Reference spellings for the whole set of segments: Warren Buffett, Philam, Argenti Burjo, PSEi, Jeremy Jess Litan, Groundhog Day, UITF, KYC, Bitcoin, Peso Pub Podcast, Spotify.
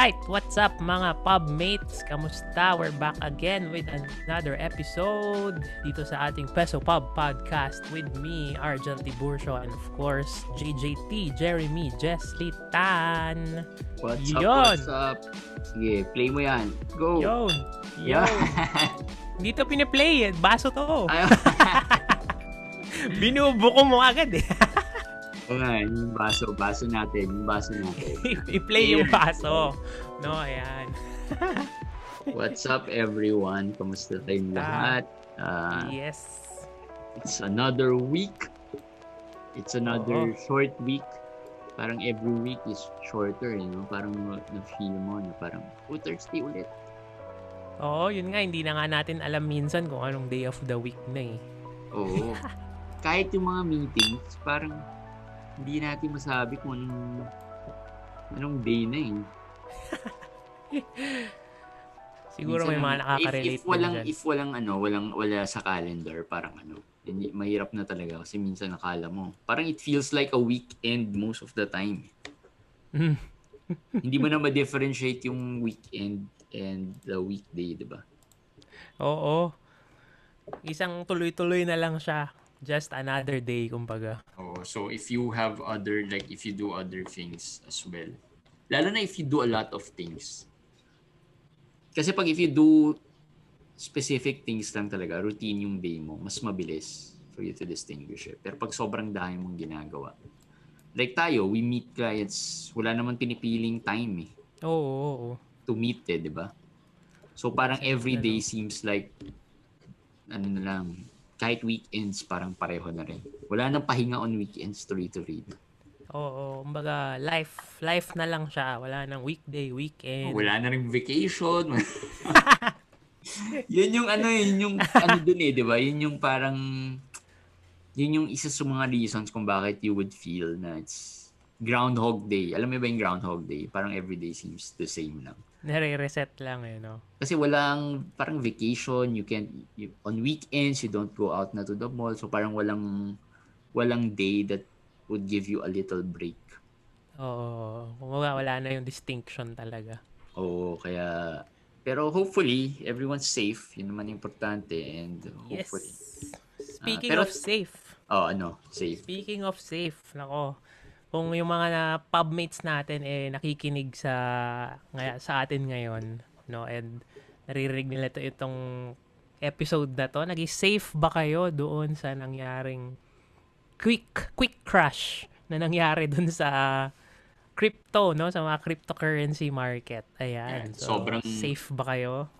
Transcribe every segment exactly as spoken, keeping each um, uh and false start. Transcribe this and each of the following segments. Alright, what's up mga pub mates? Kamusta? We're back again with another episode dito sa ating Peso Pub Podcast with me, Argenti Burjo, and of course, J J T, Jeremy Jess Litan. What's Yun. up? What's up? Sige, play mo yan. Go! Yun! Yun! Hindi to piniplay, baso to. Binubuko mo agad eh. Okay, yung baso, baso natin, yung baso natin. I-play yung baso. No, ayan. What's up everyone? Kamusta tayong lahat? Uh, yes. It's another week. It's another Oo. short week. Parang every week is shorter, you know? Parang na-feel mo na parang, oh, Thursday ulit. Oo, yun nga. Hindi na nga natin alam minsan kung anong day of the week na eh. Oo. Kahit yung mga meetings, parang hindi natin masabi kung anong, anong day na eh. Siguro minsan, may mga nakaka-relate. If, if walang, if walang ano, walang, wala sa calendar, parang ano, mahirap na talaga kasi minsan nakala mo. Parang it feels like a weekend most of the time. Mm. Hindi mo na ma-differentiate yung weekend and the weekday, di ba? Oo. Isang tuloy-tuloy na lang siya. Just another day, kumbaga. Oh, so if you have other, like if you do other things as well. Lalo na if you do a lot of things. Kasi pag if you do specific things lang talaga, routine yung day mo, mas mabilis for you to distinguish it. Pero pag sobrang dami mong ginagawa. Like tayo, we meet clients, wala naman pinipiling time eh. Oo, oo, oo. To meet eh, di ba? So parang every day seems like, ano na lang, kahit weekends, parang pareho na rin. Wala nang pahinga on weekends to read to read. Oo, kumbaga life, life na lang siya. Wala nang weekday, weekend. Wala na rin vacation. Yun yung ano, yun yung ano dun eh, di ba? Yun yung parang, yun yung isa sa mga reasons kung bakit you would feel na it's Groundhog Day. Alam mo ba yung Groundhog Day? Parang everyday seems the same lang. Nare-reset lang eh, no? Kasi walang, parang vacation, you can't, you, on weekends, you don't go out na to the mall, so parang walang, walang day that would give you a little break. Oo, wala, wala na yung distinction talaga. Oo, kaya, pero hopefully, everyone's safe, yun naman importante, and hopefully. Yes. Speaking uh, pero, of safe. Oh, ano, safe. Speaking of safe, nako. Kung yung mga na pub mates natin eh nakikinig sa ngay- sa atin ngayon, no? And naririnig nila to itong episode na to. Nag-safe ba kayo doon sa nangyaring quick quick crash na nangyari doon sa crypto, no? Sa mga cryptocurrency market. Ayan. Yeah, so, sobrang safe ba kayo?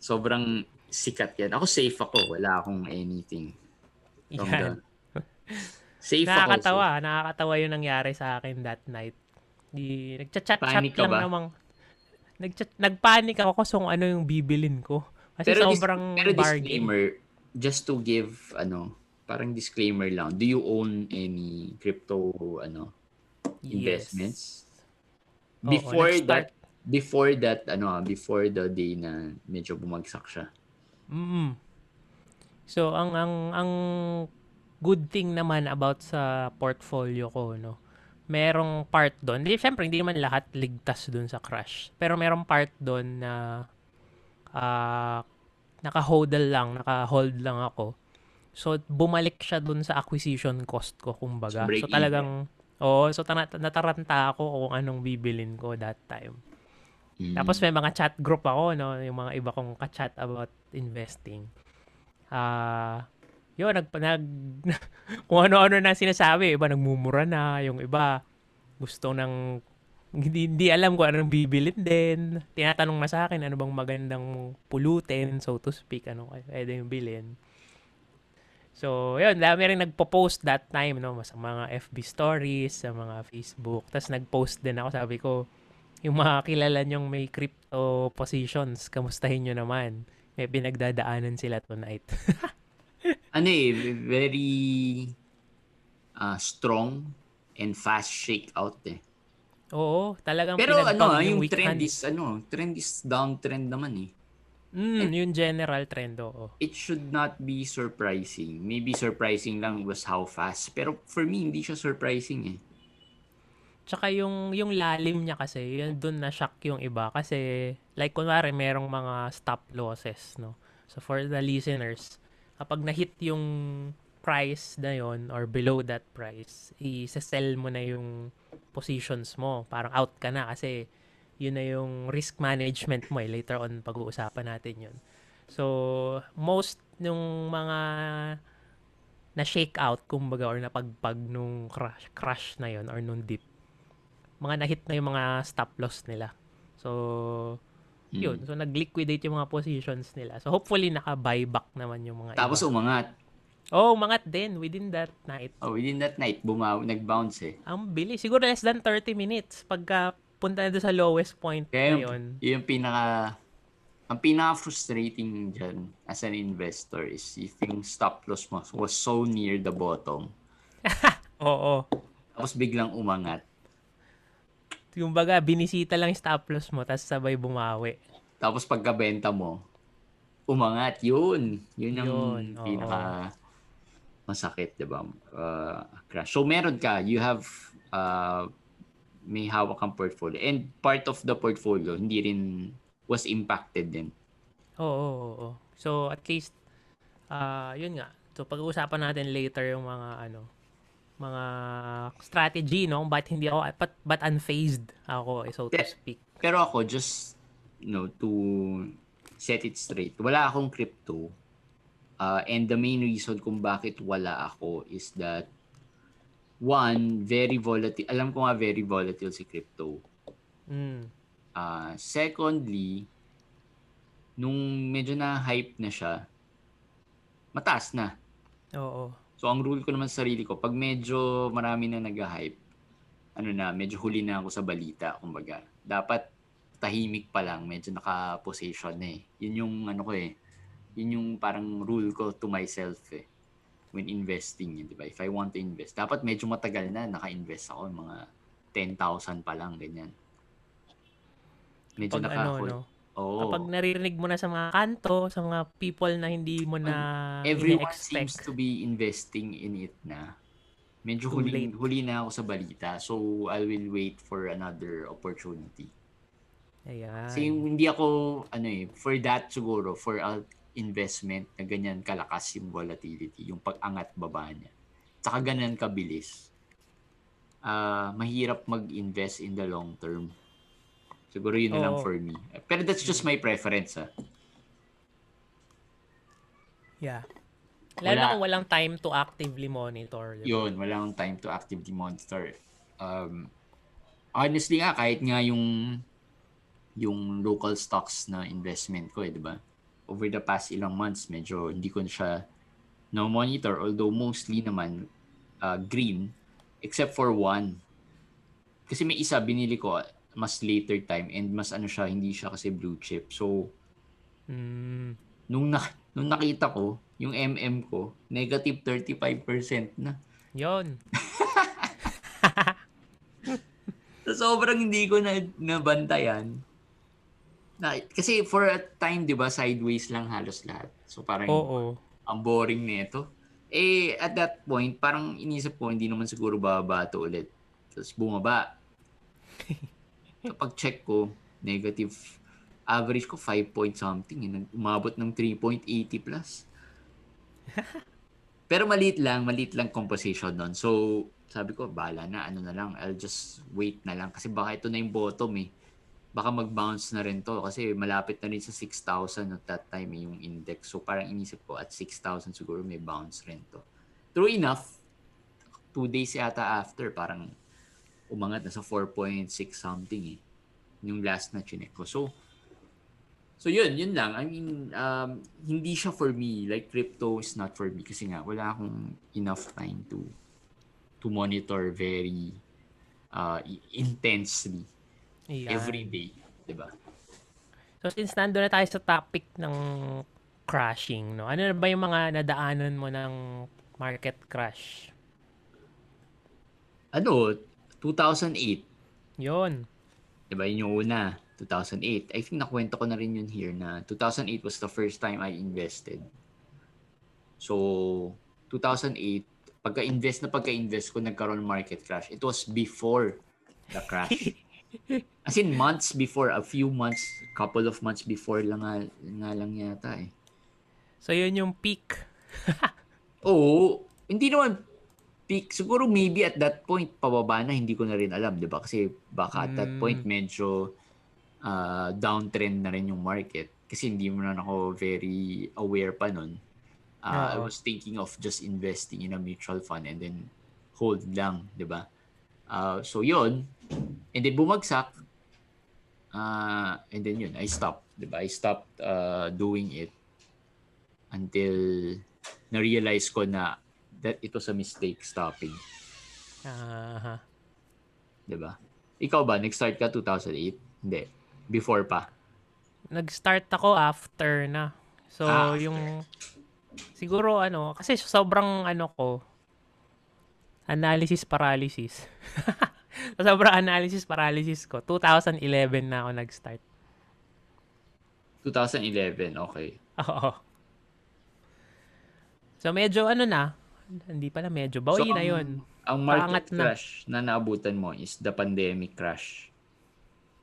Sobrang sikat 'yan. Ako safe ako, wala akong anything. Yeah. Safe nakakatawa, also. Nakakatawa yung nangyari sa akin that night. Di, nagchat-chat lang ba? namang. Nagchat, nagpanik ako kasi kung ano yung bibilin ko. Kasi pero sobrang dis- pero disclaimer, bargain. Just to give, ano, parang disclaimer lang. Do you own any crypto, ano, investments? Yes. Before Oo, that, before that, ano, before the day na medyo bumagsak siya. Mm-hmm. So, ang, ang, ang, good thing naman about sa portfolio ko, no? Merong part doon. Siyempre, hindi naman lahat ligtas doon sa crash. Pero merong part doon na uh, naka-hodl lang, naka-hold lang ako. So, bumalik siya doon sa acquisition cost ko, kumbaga. So, so talagang, oo, oh, so nat- nataranta ako kung anong bibilin ko that time. Mm. Tapos, may mga chat group ako, no? Yung mga iba kong ka-chat about investing. Ah... Uh, Yo, nag, nag kung ano-ano na sinasabi, iba nagmumura na, yung iba gusto ng hindi, hindi alam kung anong bibilin din. Tinatanong na sa akin, ano bang magandang pulutin, so to speak, ano kaya pwede yung bilhin. So, yun, dami rin nagpo-post that time, no, sa mga F B stories, sa mga Facebook. Tapos nag-post din ako, sabi ko, yung mga kilala nyong may crypto positions, kamustahin nyo naman. May pinagdadaanan sila tonight. Ano eh, very uh, strong and fast shakeout eh. Oo, talagang pero ano, yung, yung trend hands. Is ano, trend is downtrend naman eh. Mm, yung general trend, oo. It should not be surprising. Maybe surprising lang was how fast. Pero for me, hindi siya surprising eh. Tsaka yung, yung lalim niya kasi, yun, doon na-shock yung iba. Kasi, like kunwari, merong mga stop losses, no? So, for the listeners, kapag na-hit yung price na yun or below that price, i-sell mo na yung positions mo. Parang out ka na kasi yun na yung risk management mo. Eh. Later on, pag-uusapan natin yun. So, most nung mga na-shake out, kumbaga, or napagpag nung crash, crash na yun or nung dip, mga na-hit na yung mga stop loss nila. So, yun. So, nag-liquidate yung mga positions nila. So, hopefully, naka-buyback naman yung mga Tapos iba. umangat. Oh, umangat din within that night. Oh, within that night, bumaw, nag-bounce eh. Ang bilis. Siguro less than thirty minutes pagka punta na doon sa lowest point Kaya, na yun. Yung pinaka, ang pinaka-frustrating dyan as an investor is if yung stop loss mo was so near the bottom. Oo. Tapos biglang umangat. Yung baga, binisita lang yung stop loss mo, tapos sabay bumawi. Tapos pagkabenta mo, umangat. Yun. Yun ang yun, pinaka masakit, diba? Uh, crash. So, meron ka. You have, uh, may hawak ang portfolio. And part of the portfolio, hindi rin was impacted din. Oo. oo, oo. So, at least, uh, yun nga. So, pag-uusapan natin later yung mga, ano, mga strategy, no? But hindi ako, but, but unfazed ako, so to speak. Pero ako, just, you know, to set it straight, wala akong crypto. Uh, and the main reason kung bakit wala ako is that, one, very volatile. Alam ko nga, very volatile si crypto. Mm. Uh, secondly, nung medyo na-hype na siya, mataas na. Oo. So, ang rule ko naman sa sarili ko, pag medyo marami na nag-hype, ano na, medyo huli na ako sa balita, kumbaga. Dapat tahimik pa lang, medyo naka-position eh. Yun yung ano ko eh, yun yung parang rule ko to myself eh. When investing, yun, diba? If I want to invest, dapat medyo matagal na naka-invest ako, mga ten thousand pa lang, ganyan. Medyo naka-hold. Ano, no? Oh. Kapag naririnig mo na sa mga kanto, sa mga people na hindi mo na everyone ina-expect. Seems to be investing in it na. Medyo huli, huli na ako sa balita. So, I will wait for another opportunity. Ayan. Kasi hindi ako, ano eh, for that siguro, for investment na ganyan kalakas yung volatility, yung pag-angat-baba niya. Tsaka ganyan kabilis. Uh, mahirap mag-invest in the long term. Siguro yun oh. na lang for me. Pero that's just my preference, ha? Yeah. Lalo na kung walang time to actively monitor. Diba? Yun, walang time to actively monitor. Um, honestly nga, kahit nga yung yung local stocks na investment ko, eh, diba? Over the past ilang months, medyo hindi ko na siya na-monitor. Although mostly naman uh, green, except for one. Kasi may isa binili ko, mas later time and mas ano siya, hindi siya kasi blue chip. So, mm. nung, na, nung nakita ko, yung M M ko, negative thirty-five percent na. Yun. Sobrang hindi ko na nabantayan. Na, kasi for a time, di ba, sideways lang halos lahat. So, parang oh, oh. ang boring nito. Eh, at that point, parang inisip ko, hindi naman siguro bababa ito ulit. Tapos bumaba. Kapag check ko, negative average ko five point something. Yun, umabot ng three point eighty plus. Pero maliit lang, maliit lang composition nun. So, sabi ko, bahala na, ano na lang, I'll just wait na lang. Kasi baka ito na yung bottom eh. Baka mag-bounce na rin to. Kasi malapit na rin sa six thousand at that time eh, yung index. So, parang inisip ko, at six thousand siguro may bounce rin to. True enough, two days yata after, parang umangat na sa four point six something eh. Yung last na chinek ko. So, so yun, yun lang. I mean, um, hindi siya for me. Like, crypto is not for me. Kasi nga, wala akong enough time to to monitor very uh, intensely yeah. every day. Diba? So, since nando na tayo sa topic ng crashing, no? Ano ba yung mga nadaanan mo ng market crash? Ano? two thousand eight. Yun. Diba, yun yung una. two thousand eight. I think nakwento ko na rin yun here na two thousand eight was the first time I invested. So, two thousand eight, pagka-invest na pagka-invest ko, nagkaroon ng market crash. It was before the crash. As in months before, a few months, couple of months before lang nga, nga lang yata eh. So yun yung peak. Oo, hindi naman peak. Siguro maybe at that point, pababa na, hindi ko na rin alam, di ba? Kasi baka at that point, medyo uh, downtrend na rin yung market. Kasi hindi mo na ako very aware pa nun. Uh, I was thinking of just investing in a mutual fund and then hold lang, di ba? Uh, so yun, and then bumagsak, uh, and then yun, I stopped, di ba? I stopped uh, doing it until na-realize ko na that it was a mistake stopping. Uh-huh. Di ba? Ikaw ba, nag-start ka two thousand eight? Hindi, before pa. Nag-start ako after na. So ah, after. Yung... Siguro ano, kasi sobrang ano ko, analysis paralysis. Sobrang analysis paralysis ko. twenty eleven na ako nag-start. twenty eleven, okay. Oo. So medyo ano na, hindi pala medyo, bawi so, na yun. Ang market na. Crash na naabutan mo is the pandemic crash.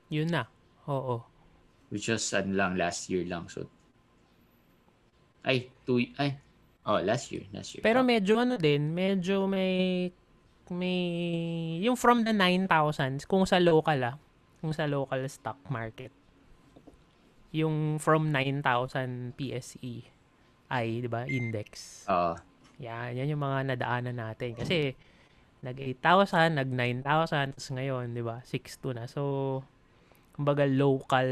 Yun na, oo. Which was ano lang, last year lang. So Ay, two, ay, oh, last year, last year. Pero medyo ano din, medyo may, may, yung from the nine thousands, kung sa local ah, kung sa local stock market, yung from nine thousand P S E I, di ba, index. Oo. Uh, yan, yan yung mga nadaanan natin. Kasi, nag-eight thousand, nag-nine thousand, tapos ngayon, di ba, six two na. So, kumbaga local,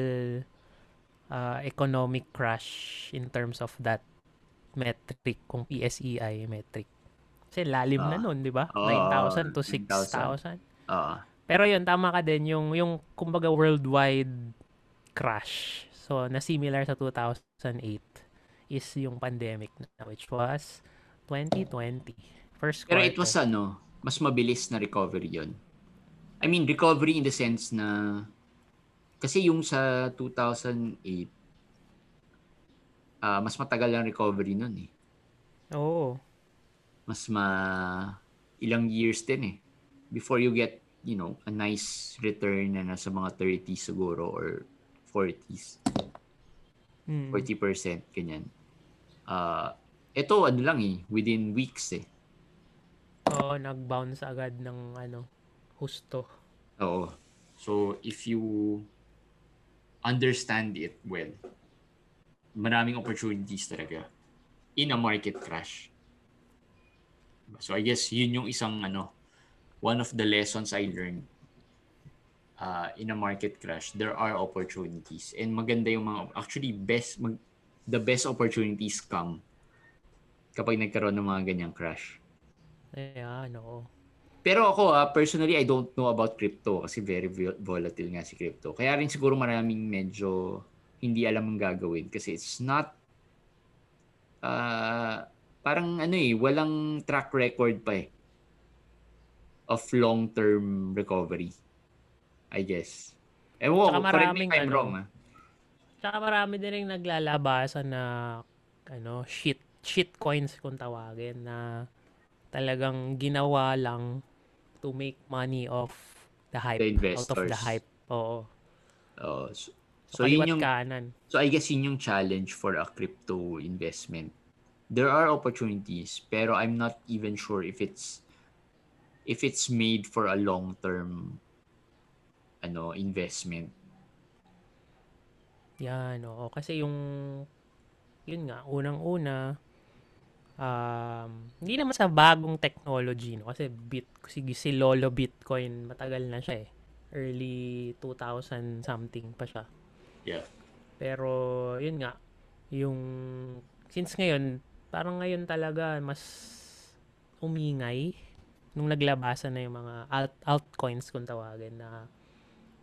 Uh, economic crash in terms of that metric, kung P S E I metric. Kasi lalim uh, na nun, di ba? Uh, nine thousand to six thousand. Uh, Pero yun, tama ka din, yung, yung kumbaga worldwide crash. So, na similar sa two thousand eight is yung pandemic na, which was twenty twenty. First quarter. Pero it was ano, mas mabilis na recovery yun. I mean, recovery in the sense na kasi yung sa two thousand eight, uh, mas matagal ang recovery nun eh. Oo. Mas ma... ilang years din eh. Before you get, you know, a nice return na nasa mga thirties siguro or forties. Hmm. forty percent, ganyan. Uh, ito, ano lang eh, within weeks eh. Oo, nag-bounce agad ng ano, husto. Oo. So, if you... understand it well. Maraming opportunities talaga in a market crash. So I guess yun yung isang ano, one of the lessons I learned uh, in a market crash. There are opportunities and maganda yung mga actually best mag, the best opportunities come kapag nagkaroon ng mga ganyang crash. Eh ano. Pero ako, uh, personally, I don't know about crypto kasi very volatile nga si crypto. Kaya rin siguro maraming medyo hindi alam ang gagawin kasi it's not, uh, parang ano eh, walang track record pa eh of long-term recovery, I guess. Eh, wow, correct me if I'm wrong ha. Tsaka marami din rin naglalabasan na ano, shit, shit coins kung tawagin na talagang ginawa lang to make money off the hype, the out of the hype. Oo. Oh, so, so, so yun yung kanan. So I guess yun yung challenge for a crypto investment. There are opportunities, pero I'm not even sure if it's if it's made for a long-term ano investment. Yan, oo. Kasi yung yun nga, unang-una Um, hindi naman sa bagong technology no? Kasi bit, si, si Lolo Bitcoin matagal na siya eh, early two thousand something pa siya. Yeah. Pero yun nga yung since ngayon parang ngayon talaga mas umingay nung naglabasan na yung mga alt, altcoins kung tawagin na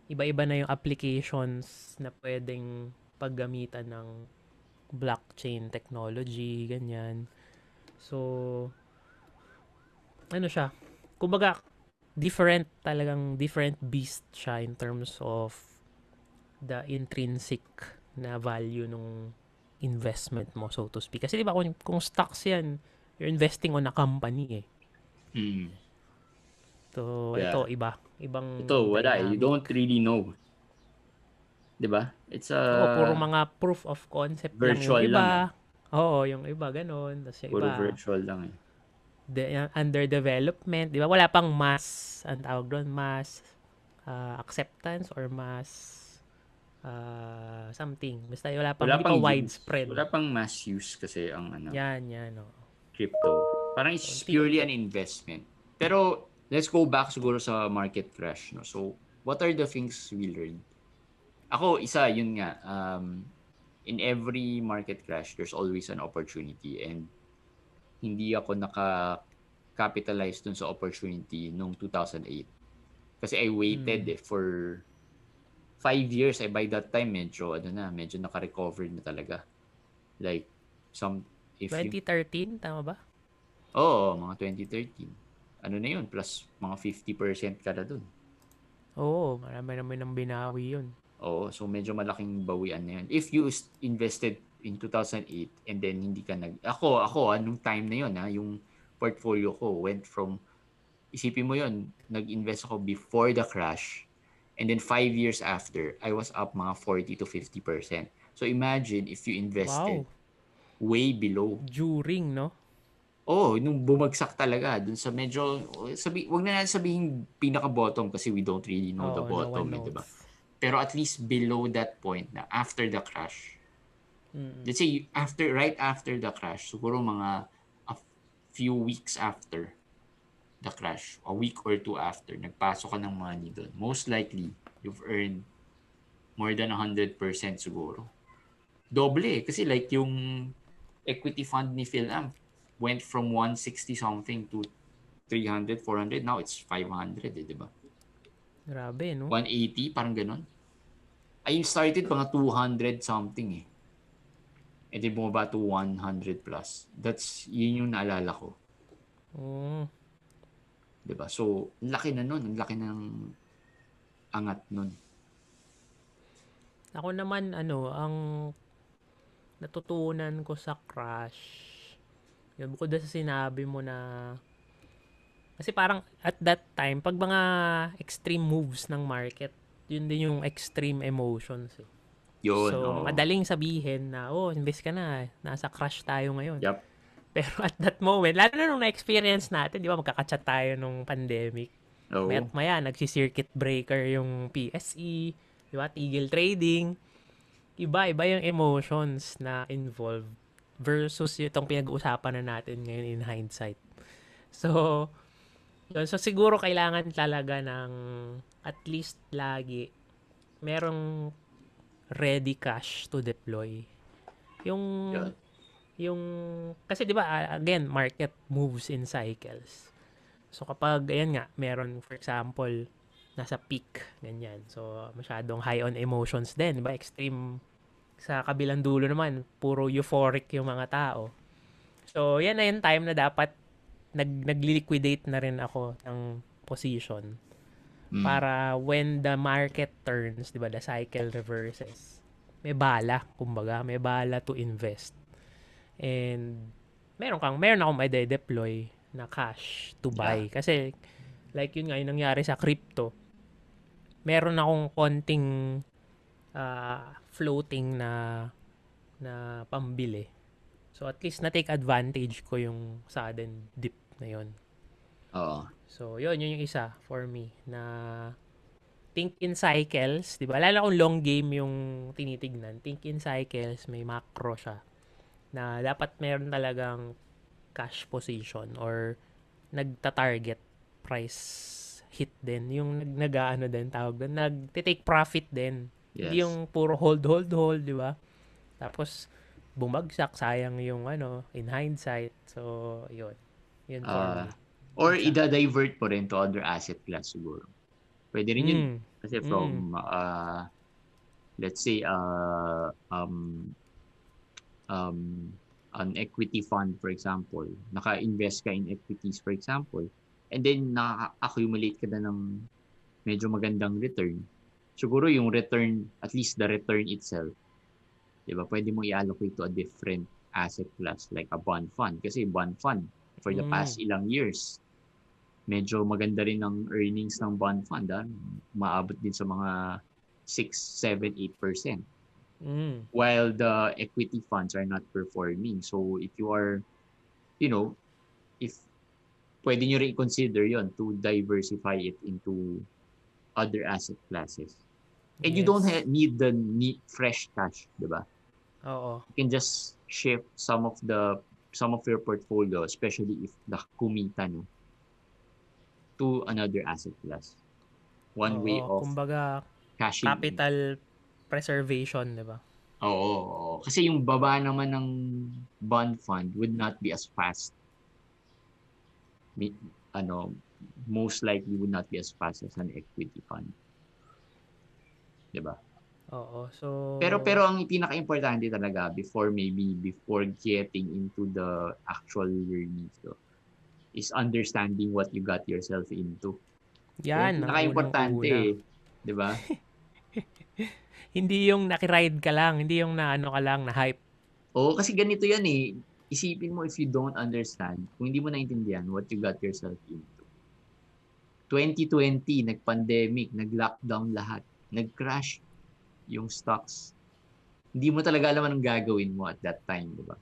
iba-iba na yung applications na pwedeng paggamitan ng blockchain technology ganyan. So, ano siya? Kumbaga, different talagang, different beast siya in terms of the intrinsic na value nung investment mo, so to speak. Kasi diba, kung, kung stocks yan, you're investing on a company eh. Mm. So, yeah. ito, iba. Ibang ito, wala. You don't really know. Diba? It's a... Oo, puro mga proof of concept lang yung iba. Lang. Oo, yung iba, ganun. Tapos yung puro iba, virtual lang eh. De, under development, diba? Wala pang mass, ang tawag doon, mass uh, acceptance or mass uh, something. Basta wala pang, wala pang widespread. Wala pang mass use kasi ang ano. Yan, yan. Oo. Crypto. Parang it's purely an investment. Pero, let's go back siguro sa market crash. No? So, what are the things we learned? Ako, isa, yun nga. Um, in every market crash, there's always an opportunity. And hindi ako naka-capitalize dun sa opportunity noong two thousand eight. Kasi I waited hmm. eh, for five years. Eh, by that time, medyo, ano na, medyo naka-recover na talaga. Like, some... If twenty thirteen, you... tama ba? Oo, mga twenty thirteen. Ano na yun? Plus mga fifty percent kada dun. Oo, marami naman ang binawi yun. Oo, so medyo malaking bawian na yun. If you invested in two thousand eight and then hindi ka nag... Ako, ako, anong time na yun, ha? Yung portfolio ko went from... Isipin mo yun, nag-invest ako before the crash and then five years after, I was up mga forty to fifty percent. So imagine if you invested... Wow. Way below. During, no? Oh, nung bumagsak talaga. Dun sa medyo, sabi, wag na natin sabihin pinaka-bottom kasi we don't really know oh, the bottom. No eh, diba? Pero at least below that point na after the crash. Mm-hmm. Let's say, after right after the crash, siguro mga a few weeks after the crash, a week or two after, nagpasok ka ng money dun. Most likely, you've earned more than one hundred percent siguro. Doble eh. Kasi like yung... equity fund ni Philam went from one sixty something to three hundred, four hundred. Now it's five hundred, eh, di ba? Grabe, no? one eighty, parang ganun. I started pang two hundred something eh. And then bumaba to one hundred plus. That's, yun yung naalala ko. Mm. Di ba? So, ang laki na nun. Ang laki ng angat nun. Ako naman, ano, ang... natutunan ko sa crash. Yun, bukod na sa sinabi mo na... Kasi parang at that time, pag mga extreme moves ng market, yun din yung extreme emotions. Eh. Yun, so, oh. madaling sabihin na, oh, invest ka na, nasa crash tayo ngayon. Yep. Pero at that moment, lalo na nung na-experience natin, di ba, magkakachat tayo nung pandemic. Oh. May at maya, nagsisircuit breaker yung P S E, di ba, tigil trading. Iba-iba yung emotions na involved versus itong pinag-uusapan na natin ngayon in hindsight. So, yun. So, siguro kailangan talaga ng at least lagi merong ready cash to deploy. Yung, yeah. yung, kasi di ba again, market moves in cycles. So, kapag, ayan nga, meron, for example, nasa peak, ganyan. So, masyadong high on emotions din, ba? Extreme. Sa kabilang dulo naman, puro euphoric yung mga tao. So, yan na yung time na dapat nag nag-liquidate na rin ako ng position. Mm. Para when the market turns, di ba, the cycle reverses, may bala, kumbaga, may bala to invest. And, meron kang, meron akong may de-deploy na cash to buy. Yeah. Kasi, like yun nga, yung nangyari sa crypto, meron akong konting uh, floating na na pambili. So at least na-take advantage ko yung sudden dip na yun. Oo. So yun, yun yung isa for me na think in cycles, di ba? Lalo kung long game yung tinitignan. Think in cycles, may macro siya. Na dapat meron talagang cash position or nagta-target price hit din, yung nag-ano din, tawag doon, nag-take profit din. Yes. Hindi yung puro hold, hold, hold, di ba? Tapos, bumagsak, sayang yung ano, in hindsight. So, yun. Yun uh, or i-divert po rin to other asset class siguro. Pwede rin yun. Mm. Kasi from, mm. uh, let's say, uh, um, um, an equity fund, for example, naka-invest ka in equities, for example, and then naka-accumulate ka na ng medyo magandang return, siguro yung return, at least the return itself, diba, pwede mong i-allocate to a different asset class like a bond fund. Kasi bond fund, for the mm. past ilang years, medyo maganda rin ang earnings ng bond fund. Ha? Maabot din sa mga six, seven, eight percent. Mm. While the equity funds are not performing. So if you are, you know, if pwede nyo rin i-consider yon to diversify it into other asset classes. And yes. You don't ha- need the need fresh cash, di ba? Oo. You can just shift some of the some of your portfolio, especially if nakumita nyo, to another asset class. One oo, way of kumbaga, cashing capital in. Preservation, di ba? Oo, oo. Kasi yung baba naman ng bond fund would not be as fast. Ano, most likely would not be as fast as an equity fund. Di ba? Oo. So... Pero, pero ang pinaka-importante talaga before maybe, before getting into the actual learning so, is understanding what you got yourself into. Yan. So, pinaka-importante eh. Di ba? Hindi yung nakiride ka lang, hindi yung naano ka lang, na-hype. Oo, kasi ganito yan eh. Isipin mo if you don't understand, kung hindi mo naintindihan what you got yourself into. twenty twenty, nag-pandemic, nag-lockdown lahat, nag-crash yung stocks. Hindi mo talaga alam anong gagawin mo at that time, di ba?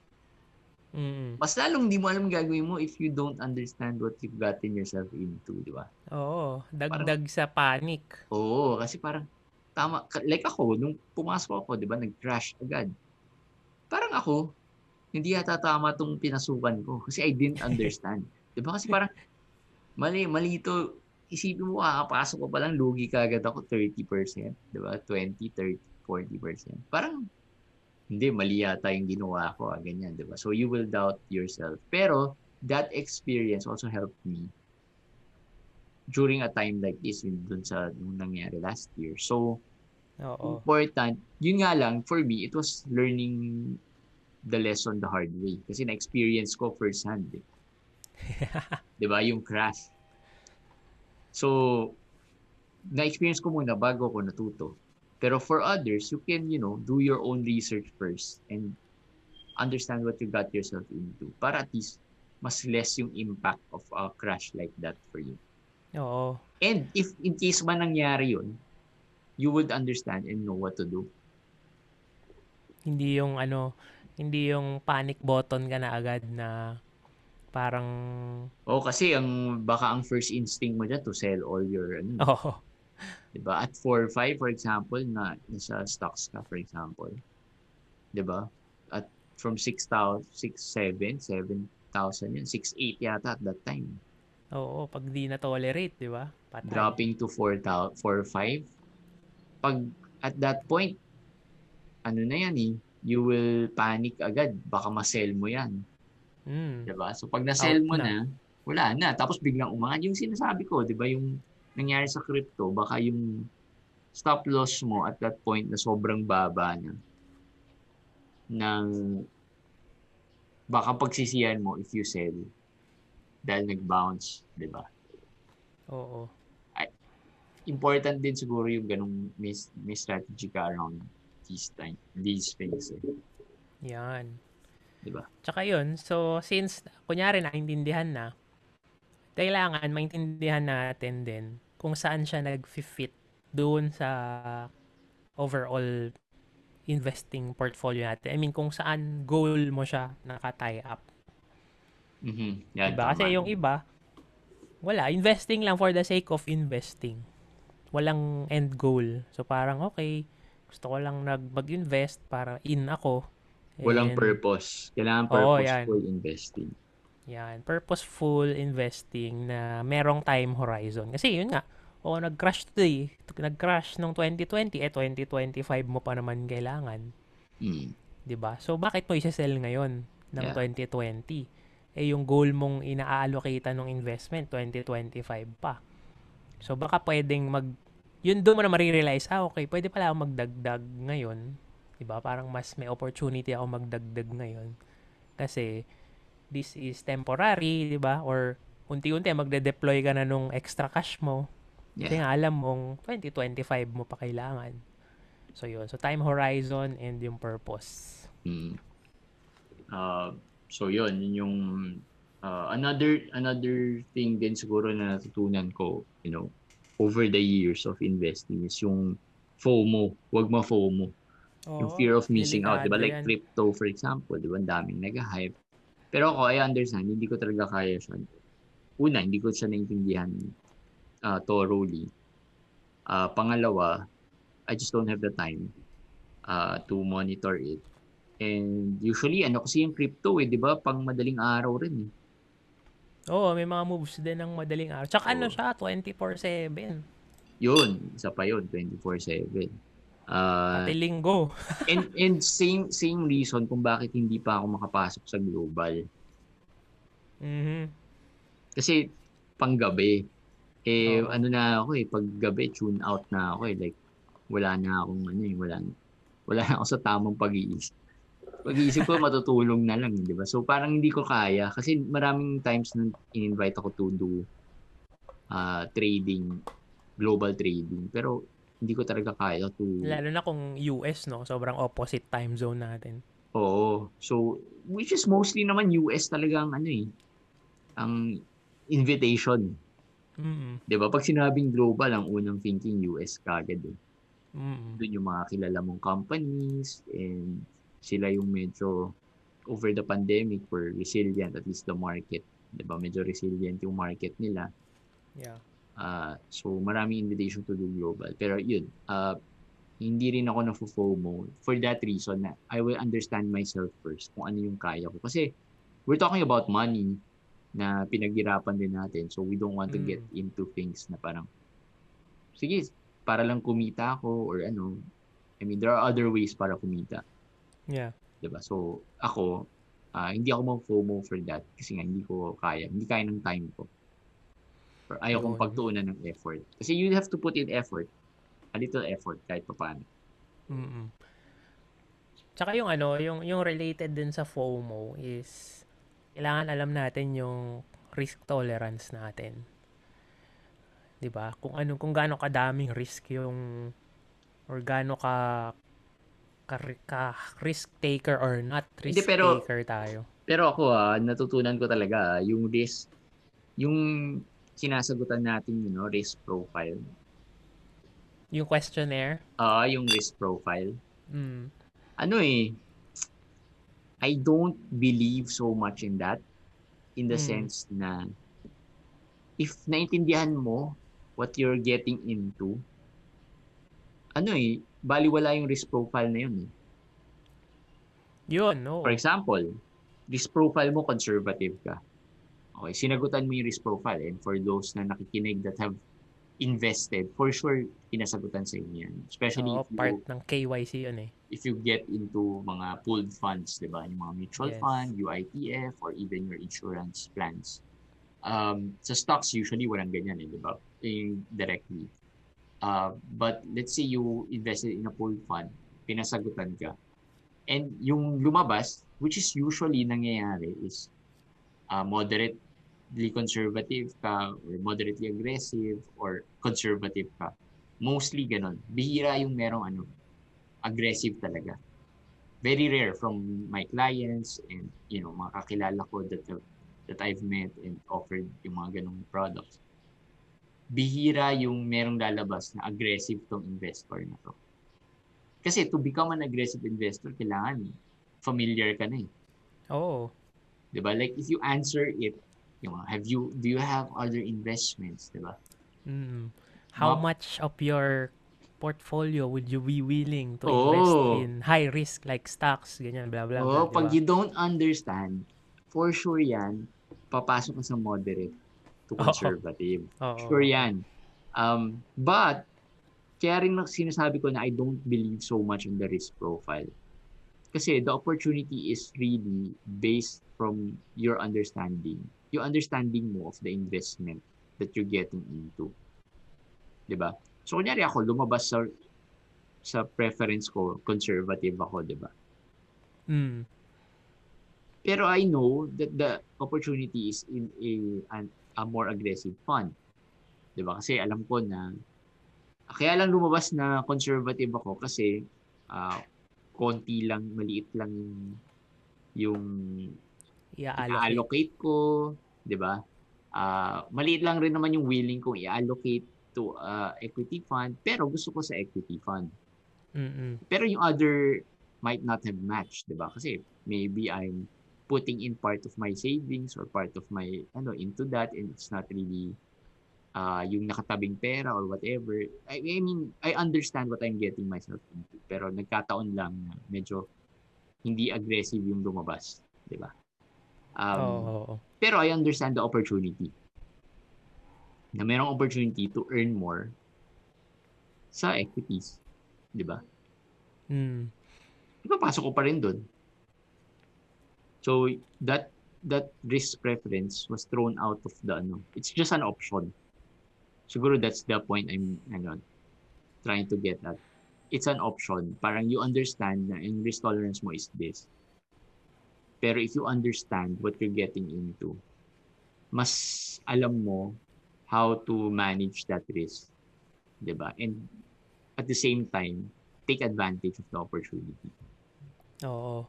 Mm. Mas lalong hindi mo alam gagawin mo if you don't understand what you've gotten yourself into, di ba? Oo, dagdag parang, sa panic. Oo, kasi parang, tama, like ako, nung pumasok ako, di ba, nag-crash agad. Parang ako, hindi yata tama itong pinasukan ko kasi I didn't understand. Di ba? Kasi parang, mali, mali ito. Isipin mo, kakapasok ko palang, lugi ka agad ako, thirty percent. Di ba? twenty, thirty, forty percent. Parang, hindi, mali yata yung ginawa ko. Ganyan, di ba? So, you will doubt yourself. Pero, that experience also helped me during a time like this, dun sa nung nangyari last year. So, oo, important. Yun nga lang, for me, it was learning the lesson the hard way. Kasi na-experience ko firsthand. Eh. Diba? Yung crash. So, na-experience ko muna bago ko natuto. Pero for others, you can, you know, do your own research first and understand what you got yourself into. Para at least, mas less yung impact of a crash like that for you. Oo. And if in case man nangyari yun, you would understand and know what to do. Hindi yung ano, hindi yung panic button ka na agad na parang... Oo, oh, kasi ang, baka ang first instinct mo dyan to sell all your... Ano, oo. Diba? At four or five, for example, na nasa stocks ka, for example. Diba? At from six thousand, six, seven, seven thousand yun, six, eight yata at that time. Oo, pag di na-tolerate, di ba? Patay. Dropping to four, four, five. Pag at that point, ano na yan eh, you will panic agad. Baka ma-sell mo yan. Mm. Di ba? So pag na-sell out mo na. na, wala na. Tapos biglang umangat. Yung sinasabi ko, di ba, yung nangyari sa crypto, baka yung stop loss mo at that point na sobrang baba na, na baka pagsisihan mo if you sell. Dahil nag-bounce, di ba? Oo. Ay, important din siguro yung ganung may, may strategy ka around these, time, these things. Eh. Yan. Di ba? Tsaka yun, so since, kunyari, naintindihan na, kailangan maintindihan natin din kung saan siya nag-fit doon sa overall investing portfolio natin. I mean, kung saan goal mo siya naka-tie up. Mm-hmm. Yeah, diba? Kasi yung iba, wala, investing lang for the sake of investing. Walang end goal. So parang okay, gusto ko lang mag-invest para in ako. And, walang purpose. Kailangan purposeful oh, investing. Yan, purposeful investing na merong time horizon. Kasi yun nga, o oh, nag-crash today, nag-crash ng twenty twenty, eh twenty twenty-five mo pa naman kailangan. Mm. Diba? So bakit mo isa-sell ngayon ng yeah. twenty twenty? Eh yung goal mong ina-allocate ng investment twenty twenty-five pa. So baka pwedeng mag yun doon mo na ma-realize, ah okay, pwede pala akong magdagdag ngayon, 'di ba? Parang mas may opportunity ako magdagdag ngayon. Kasi this is temporary, 'di ba? Or unti-unti magde-deploy ka na nung extra cash mo. Yeah. Kasi nga alam mong twenty twenty-five mo pa kailangan. So yun, so time horizon and yung purpose. Mm. Uh So, yun, yun yung uh, another another thing din siguro na natutunan ko, you know, over the years of investing is yung FOMO. Huwag ma-FOMO. Oh, yung fear of missing out, di ba? Like crypto, for example, di ba? Ang daming nag-hype. Pero ako, I understand, hindi ko talaga kaya siya. Una, hindi ko siya naintindihan uh, thoroughly. Uh, pangalawa, I just don't have the time uh, to monitor it. And usually, ano kasi yung crypto eh, di ba? Pang madaling araw rin eh. Oo, oh, may mga moves din ng madaling araw. Tsaka so, ano siya, twenty-four seven. Yun, isa pa yun, twenty-four seven. Uh, Pati linggo. and, and same same reason kung bakit hindi pa ako makapasok sa global. Mm-hmm. Kasi panggabi, eh oh. ano na ako eh, paggabi tune out na ako eh. Like, wala na akong ano eh, wala, wala na ako sa tamang pag-iisip. Pag-iisip ko, matutulong na lang, di ba? So parang hindi ko kaya. Kasi maraming times na in-invite ako to do uh, trading, global trading. Pero hindi ko talaga kaya to... Lalo na kung U S, no? Sobrang opposite time zone natin. Oo. So, which is mostly naman U S talaga ang ano eh, ang invitation. Mm-hmm. Diba? Pag sinabing global, ang unang thinking U S kagad eh. Mm-hmm. Doon yung mga kilala mong companies and sila yung medyo over the pandemic were resilient, at least the market. Diba? Medyo resilient yung market nila. Yeah. Uh, so, maraming invitation to do global. Pero yun, uh, hindi rin ako na-FOMO for that reason na I will understand myself first kung ano yung kaya ko. Kasi we're talking about money na pinaghirapan din natin. So, we don't want to mm. get into things na parang, sige, para lang kumita ako or ano. I mean, there are other ways para kumita. Yeah. Diba? So, ako, uh, hindi ako ma-FOMO for that kasi nga hindi ko kaya. Hindi kaya ng time ko. Or ayaw kong pagtuunan ng effort. Kasi you have to put in effort. A little effort kahit pa paano. Mm-mm. Tsaka yung ano, yung, yung related din sa FOMO is kailangan alam natin yung risk tolerance natin. Diba? Kung ano, kung gaano kadaming risk yung or gaano ka, ka, ka risk taker or not risk Hindi, pero, taker tayo. Pero ako ha, natutunan ko talaga yung risk, yung sinasagutan natin, you know, risk profile. Yung questionnaire? Ah, uh, yung risk profile. Mm. Ano eh, I don't believe so much in that in the mm. sense na if naintindihan mo what you're getting into, ano eh, baliwala yung risk profile na yun eh. Yun, no. For example, risk profile mo, conservative ka. Okay, sinagutan mo yung risk profile and for those na nakikinig that have invested, for sure, pinasagutan sa inyo yan. Especially oh, if you... part ng K Y C yun eh. If you get into mga pooled funds, diba? Yung mga mutual yes. fund, U I T F, or even your insurance plans. Um, sa stocks, usually, walang ganyan eh, diba? Directly. Uh, but let's say you invested in a pooled fund, pinasagutan ka. And yung lumabas, which is usually nangyayari is uh, moderate conservative ka or moderately aggressive or conservative ka. Mostly ganun. Bihira yung merong ano, aggressive talaga. Very rare from my clients and you know, mga kakilala ko that, that I've met and offered yung mga ganung products. Bihira yung merong lalabas na aggressive tong investor na to. Kasi to become an aggressive investor, kailangan familiar ka na eh. Oh. Diba? Like if you answer it, you know, have you do you have other investments, diba? Mm. How Ma- much of your portfolio would you be willing to oh. invest in high risk like stocks, ganyan, blah blah. Oh, blah, pag diba? You don't understand, for sure yan, papasok ka sa moderate to conservative. Oh. Oh. Sure yan. Um, but kaya rin sinasabi ko na I don't believe so much in the risk profile. Kasi the opportunity is really based from your understanding. Your understanding mo of the investment that you're getting into. Diba? So, kunyari ako, lumabas sa, sa preference ko, conservative ako, diba? Mm. Pero I know that the opportunity is in a, an, a more aggressive fund. Diba? Kasi alam ko na, kaya lang lumabas na conservative ako kasi uh, konti lang, maliit lang yung i-allocate ko, di ba? Uh, maliit lang rin naman yung willing kong i-allocate to uh, equity fund, pero gusto ko sa equity fund. Mm-hmm. Pero yung other might not have matched, di ba? Kasi maybe I'm putting in part of my savings or part of my, ano, into that, and it's not really uh, yung nakatabing pera or whatever. I, I mean, I understand what I'm getting myself into, pero nagkataon lang na medyo hindi aggressive yung lumabas, di ba? Um, oh, oh, oh. Pero I understand the opportunity. Na mayroong opportunity to earn more sa equities, di ba? Mm. Ipapasok ko pa rin doon. So that that risk preference was thrown out of the ano. It's just an option. Siguro that's the point I'm ano, trying to get at. It's an option. Parang you understand na and risk tolerance mo is this. Pero if you understand what you're getting into, mas alam mo how to manage that risk, diba? And at the same time, take advantage of the opportunity. Oo.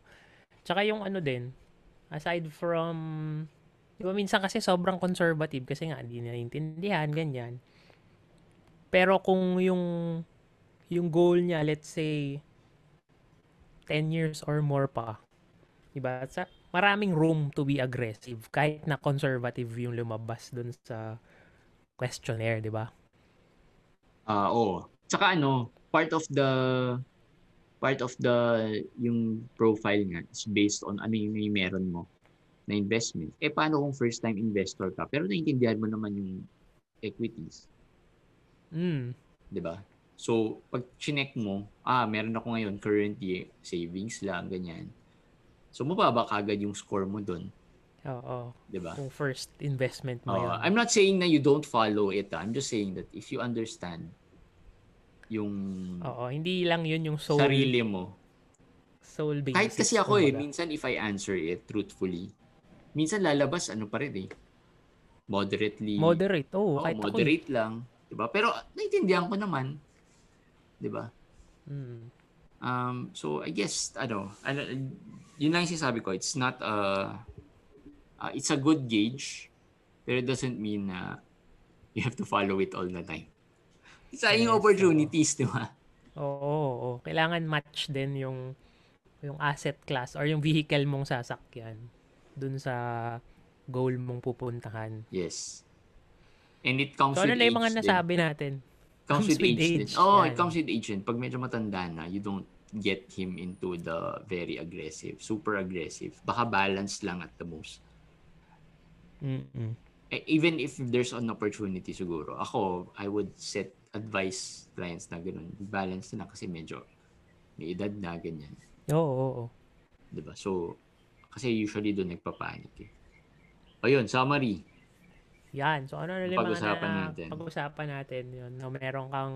Tsaka yung ano din, aside from, diba minsan kasi sobrang conservative kasi nga hindi naiintindihan, ganyan. Pero kung yung yung goal niya, let's say, ten years or more pa, diba? Sa maraming room to be aggressive kahit na conservative yung lumabas dun sa questionnaire, diba? Ah, uh, oo. Oh. Tsaka ano, part of the part of the yung profile nga is based on ano yung may meron mo na investment. Eh, paano kung first time investor ka? Pero naiintindihan mo naman yung equities. Mm. Diba? So, pag chinek mo, ah, meron ako ngayon currently savings lang, ganyan. So, mababa kagad yung score mo dun. Oo. Diba? Yung first investment mo uh, yun. I'm not saying na you don't follow it. I'm just saying that if you understand yung... Oo. Hindi lang yun yung soul... Sarili mo. Soul basis. Kahit kasi ako eh. Minsan if I answer it truthfully, minsan lalabas ano pa rin eh. Moderately. Moderate. Oo. Oh, oh, moderate ako lang. Diba? Pero naiintindihan ko naman. Diba? Hmm. Um, so, I guess, ano, ano yun lang yung sinasabi ko, it's not a, uh, it's a good gauge, pero it doesn't mean na uh, you have to follow it all the time. It's yes, yung opportunities, so, di ba? Oo, oo, oo. Kailangan match din yung, yung asset class or yung vehicle mong sasakyan dun sa goal mong pupuntahan. Yes. And it comes so, with ano age. So, ano na yung mga nasabi din natin? Comes, comes with, with age. age. Oh, yeah. It comes with age. Pag medyo matanda na, you don't get him into the very aggressive, super aggressive. Baka balance lang at the most. Mm-mm. Even if there's an opportunity siguro. Ako, I would set advice clients na gano'n. Balance na kasi medyo may edad na ganyan. Oo, oo, oo. Diba? So, kasi usually doon nagpapanik eh. O yun, summary. Yan. So, ano na yung mga na pag-usapan natin? Yun, no, meron kang,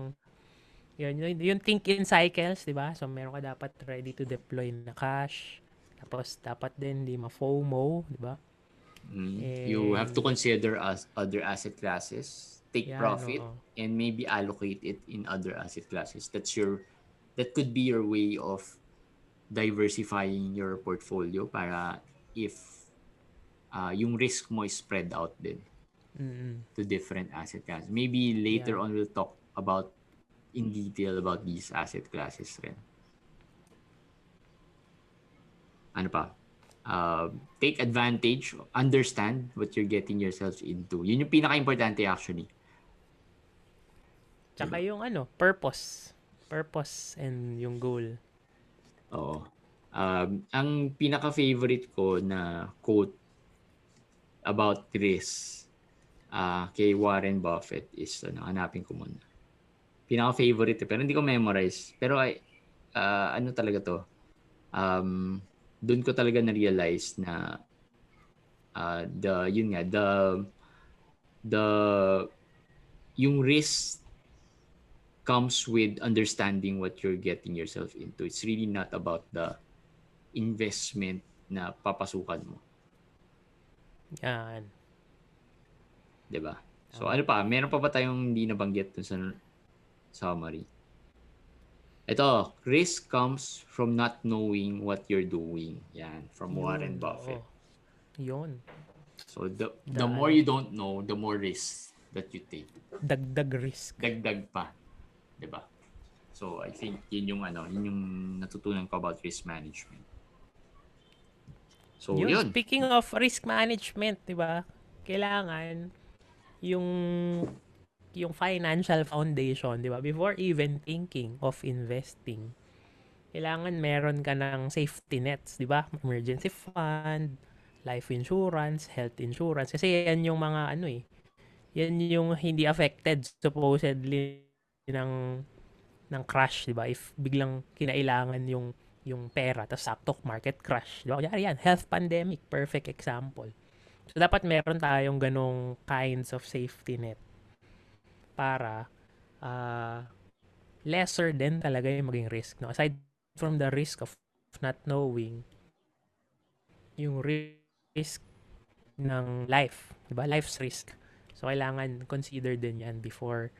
yun, yun, yung think in cycles, di ba? So, meron ka dapat ready to deploy na cash. Tapos, dapat din di ma-FOMO, di ba? Mm. And, you have to consider as other asset classes, take yan, profit, no, and maybe allocate it in other asset classes. That's your, that could be your way of diversifying your portfolio para if uh, yung risk mo is spread out din. Mm-hmm. To different asset classes. Maybe later yeah. on we'll talk about in detail about these asset classes rin. Ano pa? Uh, take advantage, understand what you're getting yourselves into. Yun yung pinaka-importante actually. Tsaka yung ano, purpose. Purpose and yung goal. Oo. Um, ang pinaka-favorite ko na quote about risk Uh, kay Warren Buffett is, ano, hanapin ko muna. Pinaka-favorite, pero hindi ko memorize. Pero, ay, uh, ano talaga to? Um, Doon ko talaga na-realize na uh, the, yun nga, the, the, yung risk comes with understanding what you're getting yourself into. It's really not about the investment na papasukan mo. Yan. Diba? So, okay. Ano pa? Meron pa ba tayong hindi nabanggit dun sa summary? Ito, risk comes from not knowing what you're doing. Yan, from Warren Buffett. Oh. Yon. So the the Daan. More you don't know, the more risk that you take. Dagdag risk. Dagdag pa, 'di ba? So I think yun yung ano, yun yung natutunan ko about risk management. So yun, yun. Speaking of risk management, 'di ba? Kailangan yung yung financial foundation, 'di ba? Before even thinking of investing, kailangan meron ka ng safety nets, 'di ba? Emergency fund, life insurance, health insurance. Kasi yan yung mga ano eh. Yan yung hindi affected supposedly ng ng crash, 'di ba? If biglang kinailangan yung yung pera tapos stock market crash, 'di ba? Yari yan, health pandemic, perfect example. So dapat meron tayong ganong kinds of safety net para uh, lesser din talaga yung maging risk, no? Aside from the risk of not knowing, yung risk risk ng life, 'di ba? Life's risk. So kailangan consider din 'yan before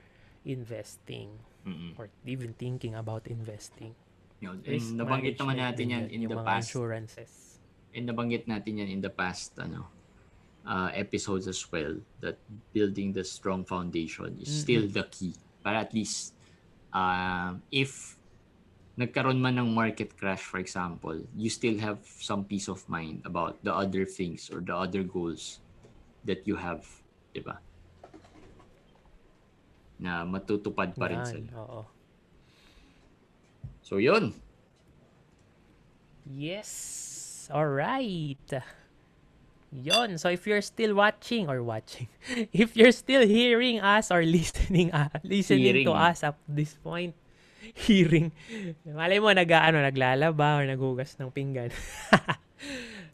investing mm-hmm. or even thinking about investing. Yun, and nabanggit naman natin 'yan in the past insurances. And nabanggit natin 'yan in the past ano uh, episodes as well, that building the strong foundation is mm-hmm. still the key. Para at least uh, if nagkaroon man ng market crash, for example, you still have some peace of mind about the other things or the other goals that you have, di ba? Na matutupad pa rin sila. Oo. So, yun. Yes. Alright. Yun. So, if you're still watching or watching, if you're still hearing us or listening uh, listening hearing. to us at this point, hearing. Malay mo, nag, ano, naglalaba or naghugas ng pinggan.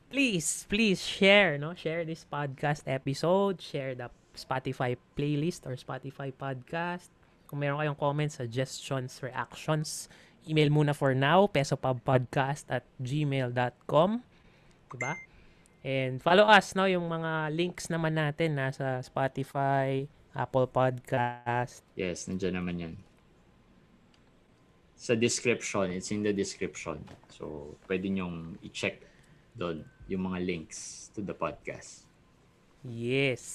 please, please share, no? Share this podcast episode. Share the Spotify playlist or Spotify podcast. Kung meron kayong comments, suggestions, reactions, email muna for now, pesopubpodcast at gmail dot com. Diba? And follow us, no? Yung mga links naman natin nasa Spotify, Apple Podcast. Yes, nandiyan naman yan. Sa description, it's in the description. So, pwede nyong i-check doon yung mga links to the podcast. Yes.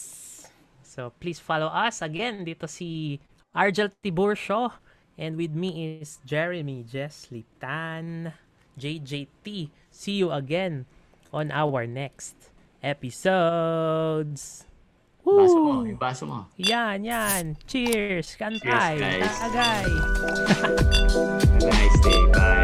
So, please follow us. Again, dito si Argenti Burjo. And with me is Jeremy Jess Litan, J J T. See you again on our next episodes. Woo! Baso mo, yung baso mo. Yan, yan. Cheers! Kantay! Cheers, guys. Nice day. Bye.